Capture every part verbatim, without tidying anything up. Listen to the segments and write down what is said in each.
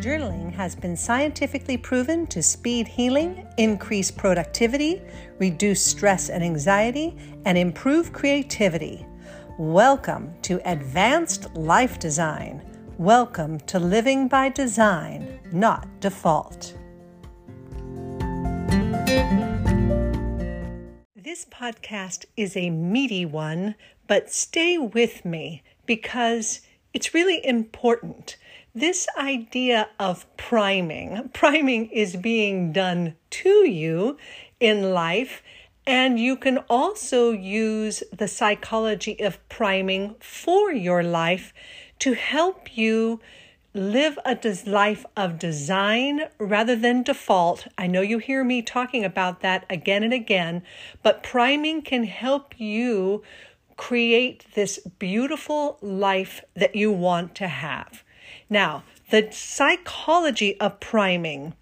Journaling has been scientifically proven to speed healing, increase productivity, reduce stress and anxiety, and improve creativity. Welcome to Advanced Life Design. Welcome to Living by Design, not Default. This podcast is a meaty one, but stay with me because it's really important. This idea of priming, priming is being done to you in life, and you can also use the psychology of priming for your life to help you live a life of design rather than default. I know you hear me talking about that again and again, but priming can help you create this beautiful life that you want to have. Now, the psychology of priming.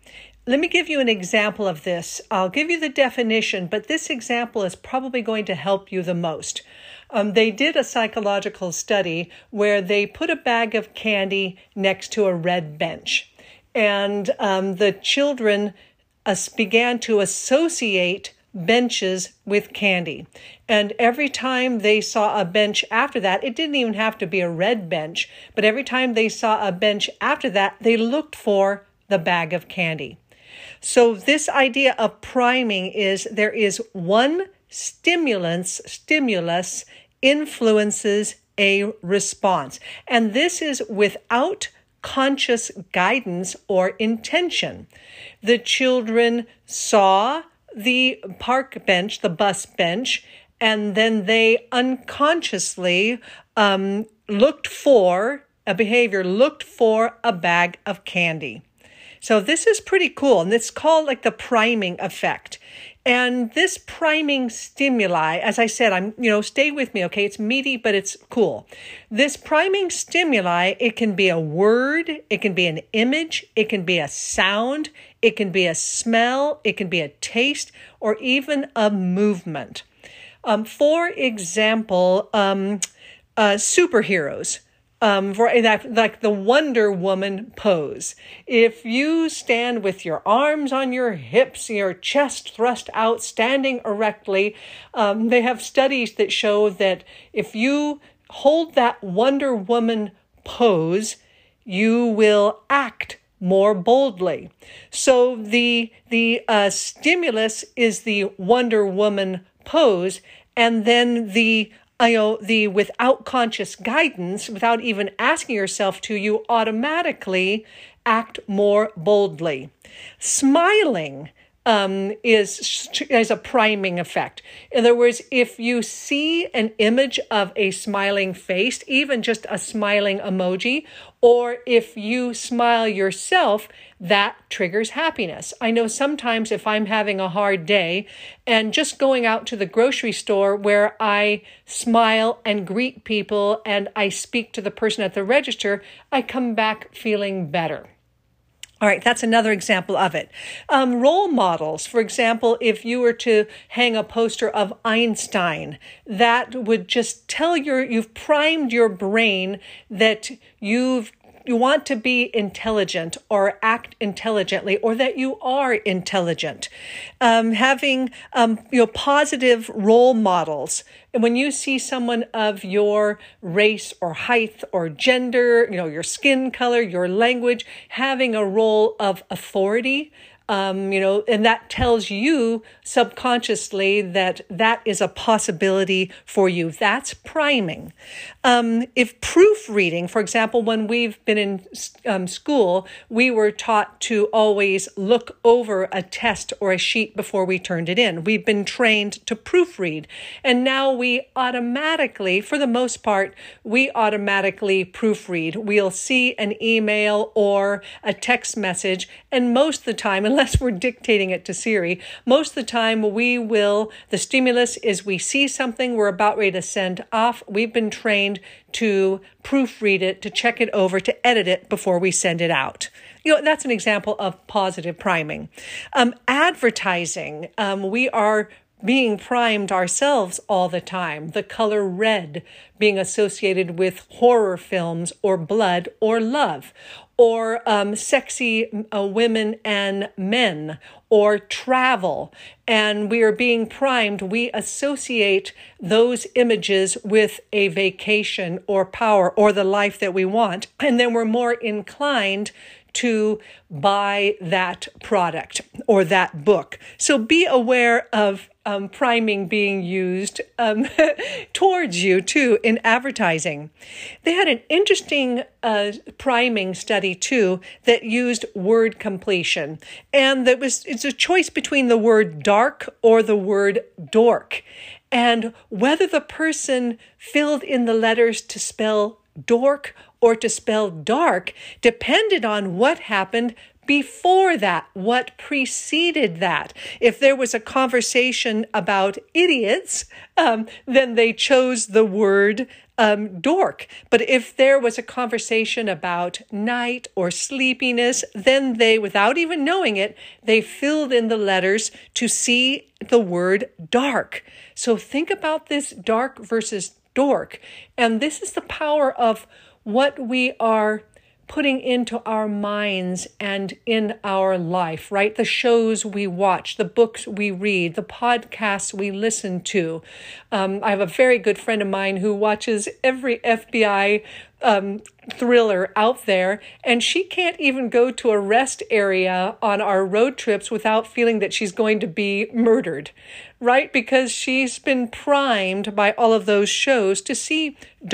Let me give you an example of this. I'll give you the definition, but this example is probably going to help you the most. Um, they did a psychological study where they put a bag of candy next to a red bench, and um, the children uh, began to associate benches with candy. And every time they saw a bench after that, it didn't even have to be a red bench, but every time they saw a bench after that, they looked for the bag of candy. So this idea of priming is there is one stimulus, stimulus influences a response. And this is without conscious guidance or intention. The children saw the park bench, the bus bench, and then they unconsciously um, looked for a behavior, looked for a bag of candy. So this is pretty cool, and it's called like the priming effect. And this priming stimuli, as I said, I'm, you know, stay with me, okay? It's meaty, but it's cool. This priming stimuli, it can be a word, it can be an image, it can be a sound, it can be a smell, it can be a taste, or even a movement. Um, for example, um, uh, superheroes. Um, for that, like the Wonder Woman pose. If you stand with your arms on your hips, your chest thrust out, standing erectly, um, they have studies that show that if you hold that Wonder Woman pose, you will act more boldly. So the the uh, stimulus is the Wonder Woman pose, and then the I know the without conscious guidance, without even asking yourself to, you automatically act more boldly. Smiling um, is, is a priming effect. In other words, if you see an image of a smiling face, even just a smiling emoji, or if you smile yourself, that triggers happiness. I know sometimes if I'm having a hard day and just going out to the grocery store where I smile and greet people and I speak to the person at the register, I come back feeling better. All right, that's another example of it. Um, role models, for example, if you were to hang a poster of Einstein, that would just tell your, you've primed your brain that you've you want to be intelligent or act intelligently, or that you are intelligent. Um, having um, you know, positive role models. And when you see someone of your race or height or gender, you know, your skin color, your language, having a role of authority, um, you know, and that tells you subconsciously that that is a possibility for you. That's priming. Um, if proofreading, for example, when we've been in um, school, we were taught to always look over a test or a sheet before we turned it in. We've been trained to proofread. And now we automatically, for the most part, we automatically proofread. We'll see an email or a text message, and most of the time, unless we're dictating it to Siri, most of the time we will, the stimulus is we see something, we're about ready to send off. We've been trained to proofread it, to check it over, to edit it before we send it out. You know, that's an example of positive priming. Um, advertising, um, we are being primed ourselves all the time, the color red being associated with horror films or blood or love, or um, sexy uh, women and men, or travel. And we are being primed. We associate those images with a vacation or power or the life that we want. And then we're more inclined to buy that product or that book. So be aware of Um, priming being used um, towards you, too, in advertising. They had an interesting uh, priming study, too, that used word completion. And that was it's a choice between the word dark or the word dork, and whether the person filled in the letters to spell dork or to spell dark depended on what happened before that, what preceded that. If there was a conversation about idiots, um, then they chose the word um, dork. But if there was a conversation about night or sleepiness, then they, without even knowing it, they filled in the letters to see the word dark. So think about this dark versus dork. And this is the power of what we are putting into our minds and in our life, right? The shows we watch, the books we read, the podcasts we listen to. Um, I have a very good friend of mine who watches every F B I um, thriller out there, and she can't even go to a rest area on our road trips without feeling that she's going to be murdered, right? Because she's been primed by all of those shows to see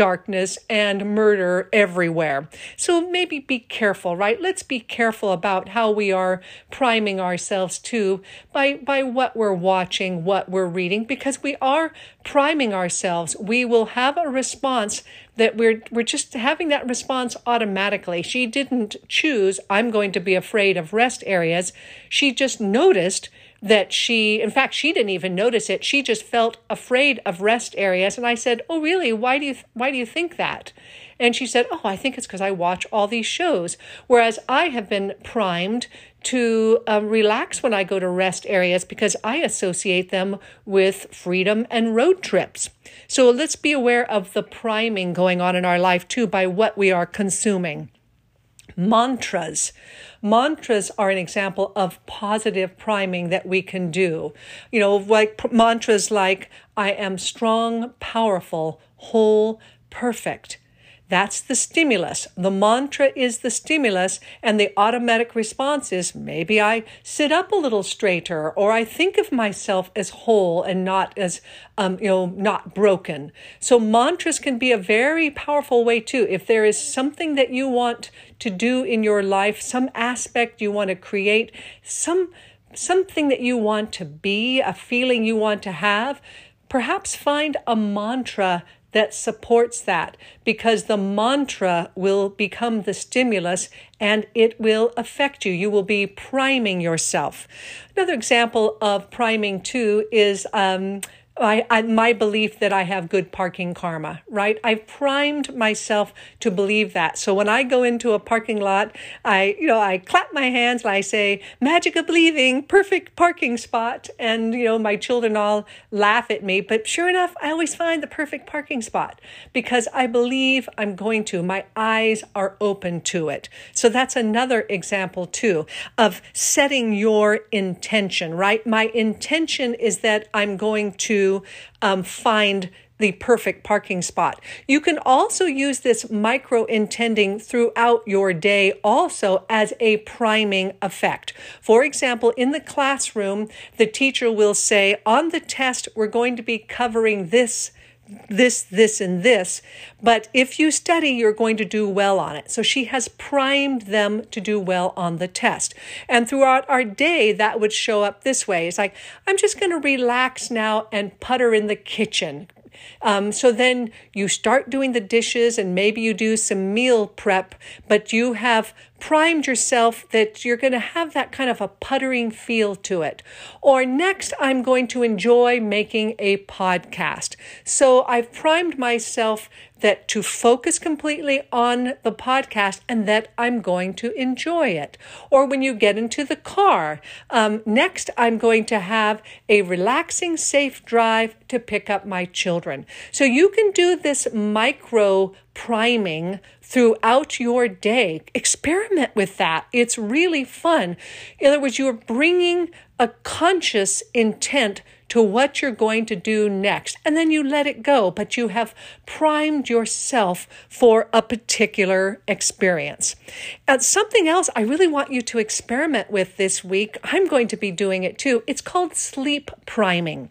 darkness and murder everywhere. So maybe be careful, right? Let's be careful about how we are priming ourselves too by, by what we're watching, what we're reading, because we are priming ourselves. We will have a response that we're, we're just having that response automatically. She didn't choose, I'm going to be afraid of rest areas. She just noticed that she, in fact, she didn't even notice it. She just felt afraid of rest areas. And I said, oh, really? Why do you, why do you think that? And she said, oh, I think it's because I watch all these shows. Whereas I have been primed to um, relax when I go to rest areas because I associate them with freedom and road trips. So let's be aware of the priming going on in our life too by what we are consuming. Mantras. Mantras are an example of positive priming that we can do. You know, like mantras like, I am strong, powerful, whole, perfect. That's the stimulus. The mantra is the stimulus, and the automatic response is maybe I sit up a little straighter, or I think of myself as whole and not as, um, you know, not broken. So mantras can be a very powerful way too. If there is something that you want to do in your life, some aspect you want to create, some something that you want to be, a feeling you want to have, perhaps find a mantra that supports that, because the mantra will become the stimulus and it will affect you. You will be priming yourself. Another example of priming too is um, I, I, my belief that I have good parking karma, right? I've primed myself to believe that. So when I go into a parking lot, I, you know, I clap my hands and I say, magic of believing, perfect parking spot. And, you know, my children all laugh at me, but sure enough, I always find the perfect parking spot because I believe I'm going to, my eyes are open to it. So that's another example too of setting your intention, right? My intention is that I'm going to Um, find the perfect parking spot. You can also use this micro-intending throughout your day also as a priming effect. For example, in the classroom, the teacher will say, on the test, we're going to be covering this this, this, and this, but if you study, you're going to do well on it. So she has primed them to do well on the test. And throughout our day, that would show up this way. It's like, I'm just going to relax now and putter in the kitchen. Um, so then you start doing the dishes and maybe you do some meal prep, but you have primed yourself that you're going to have that kind of a puttering feel to it. Or next, I'm going to enjoy making a podcast. So I've primed myself that to focus completely on the podcast and that I'm going to enjoy it. Or when you get into the car, um, next I'm going to have a relaxing, safe drive to pick up my children. So you can do this micro priming throughout your day. Experiment with that. It's really fun. In other words, you're bringing a conscious intent to what you're going to do next. And then you let it go, but you have primed yourself for a particular experience. And something else I really want you to experiment with this week, I'm going to be doing it too, it's called sleep priming.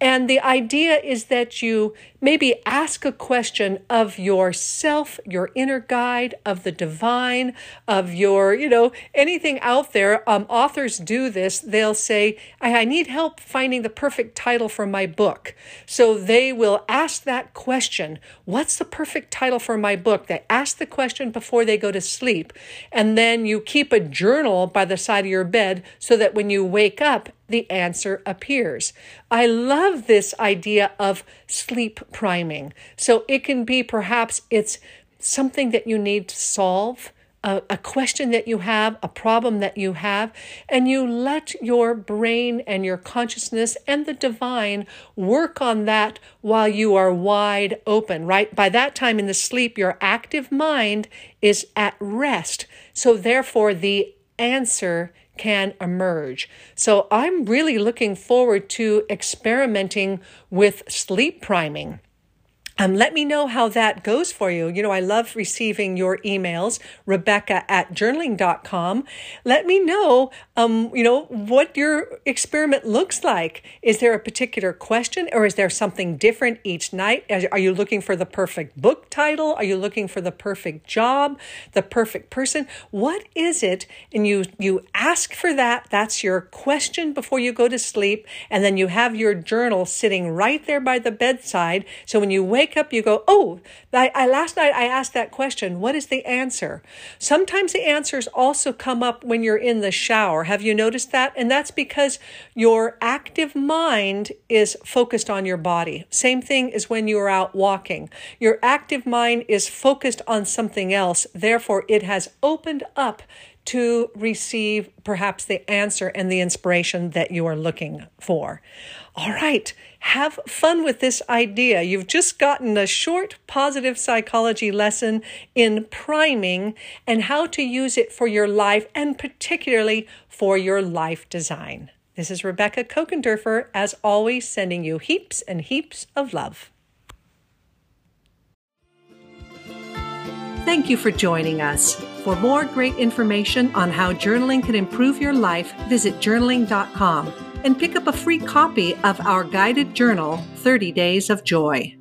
And the idea is that you maybe ask a question of yourself, your inner guide, of the divine, of your, you know, anything out there. Um, authors do this. They'll say, I, I need help finding the perfect title for my book. So they will ask that question. What's the perfect title for my book? They ask the question before they go to sleep. And then you keep a journal by the side of your bed so that when you wake up, the answer appears. I love this idea of sleep priming. So it can be perhaps it's something that you need to solve, a, a question that you have, a problem that you have, and you let your brain and your consciousness and the divine work on that while you are wide open, right? By that time in the sleep, your active mind is at rest. So therefore, the answer can emerge. So I'm really looking forward to experimenting with sleep priming. Um, let me know how that goes for you. You know, I love receiving your emails, Rebecca at journaling dot com. Let me know, um, you know, what your experiment looks like. Is there a particular question or is there something different each night? Are you looking for the perfect book title? Are you looking for the perfect job, the perfect person? What is it? And you, you ask for that. That's your question before you go to sleep. And then you have your journal sitting right there by the bedside. So when you wake up, you go, oh, I, I last night I asked that question. What is the answer? Sometimes the answers also come up when you're in the shower. Have you noticed that? And that's because your active mind is focused on your body. Same thing as when you are out walking. Your active mind is focused on something else. Therefore, it has opened up to receive perhaps the answer and the inspiration that you are looking for. All right, have fun with this idea. You've just gotten a short positive psychology lesson in priming and how to use it for your life and particularly for your life design. This is Rebecca Kokenderfer, as always, sending you heaps and heaps of love. Thank you for joining us. For more great information on how journaling can improve your life, visit journaling dot com and pick up a free copy of our guided journal, thirty Days of Joy.